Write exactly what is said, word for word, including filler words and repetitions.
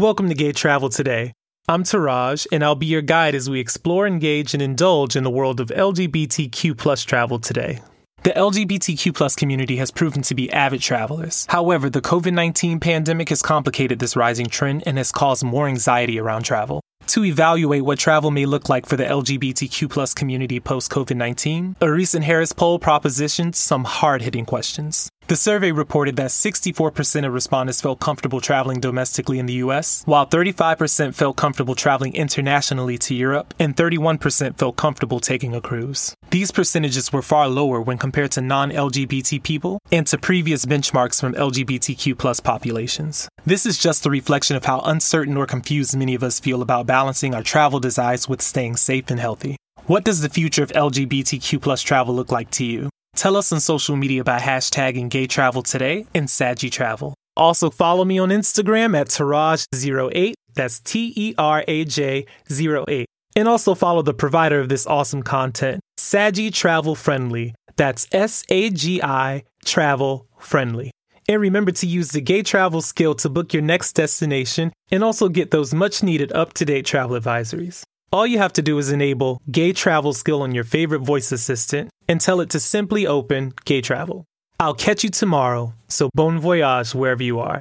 Welcome to Gay Travel Today. I'm Teraj, and I'll be your guide as we explore, engage, and indulge in the world of L G B T Q plus travel today. The L G B T Q plus community has proven to be avid travelers. However, the COVID nineteen pandemic has complicated this rising trend and has caused more anxiety around travel. To evaluate what travel may look like for the L G B T Q plus community post-COVID nineteen, a recent Harris poll propositioned some hard-hitting questions. The survey reported that sixty-four percent of respondents felt comfortable traveling domestically in the U S, while thirty-five percent felt comfortable traveling internationally to Europe, and thirty-one percent felt comfortable taking a cruise. These percentages were far lower when compared to non-L G B T people and to previous benchmarks from L G B T Q plus populations. This is just a reflection of how uncertain or confused many of us feel about balancing our travel desires with staying safe and healthy. What does the future of L G B T Q plus travel look like to you? Tell us on social media by hashtagging Gay Travel Today and Sagi Travel. Also follow me on Instagram at Teraj zero eight, that's T E R A J zero eight. And also follow the provider of this awesome content, Sagi Travel Friendly, that's S A G I Travel Friendly. And remember to use the Gay Travel skill to book your next destination and also get those much needed up-to-date travel advisories. All you have to do is enable Gay Travel skill on your favorite voice assistant and tell it to simply open Gay Travel. I'll catch you tomorrow, so bon voyage wherever you are.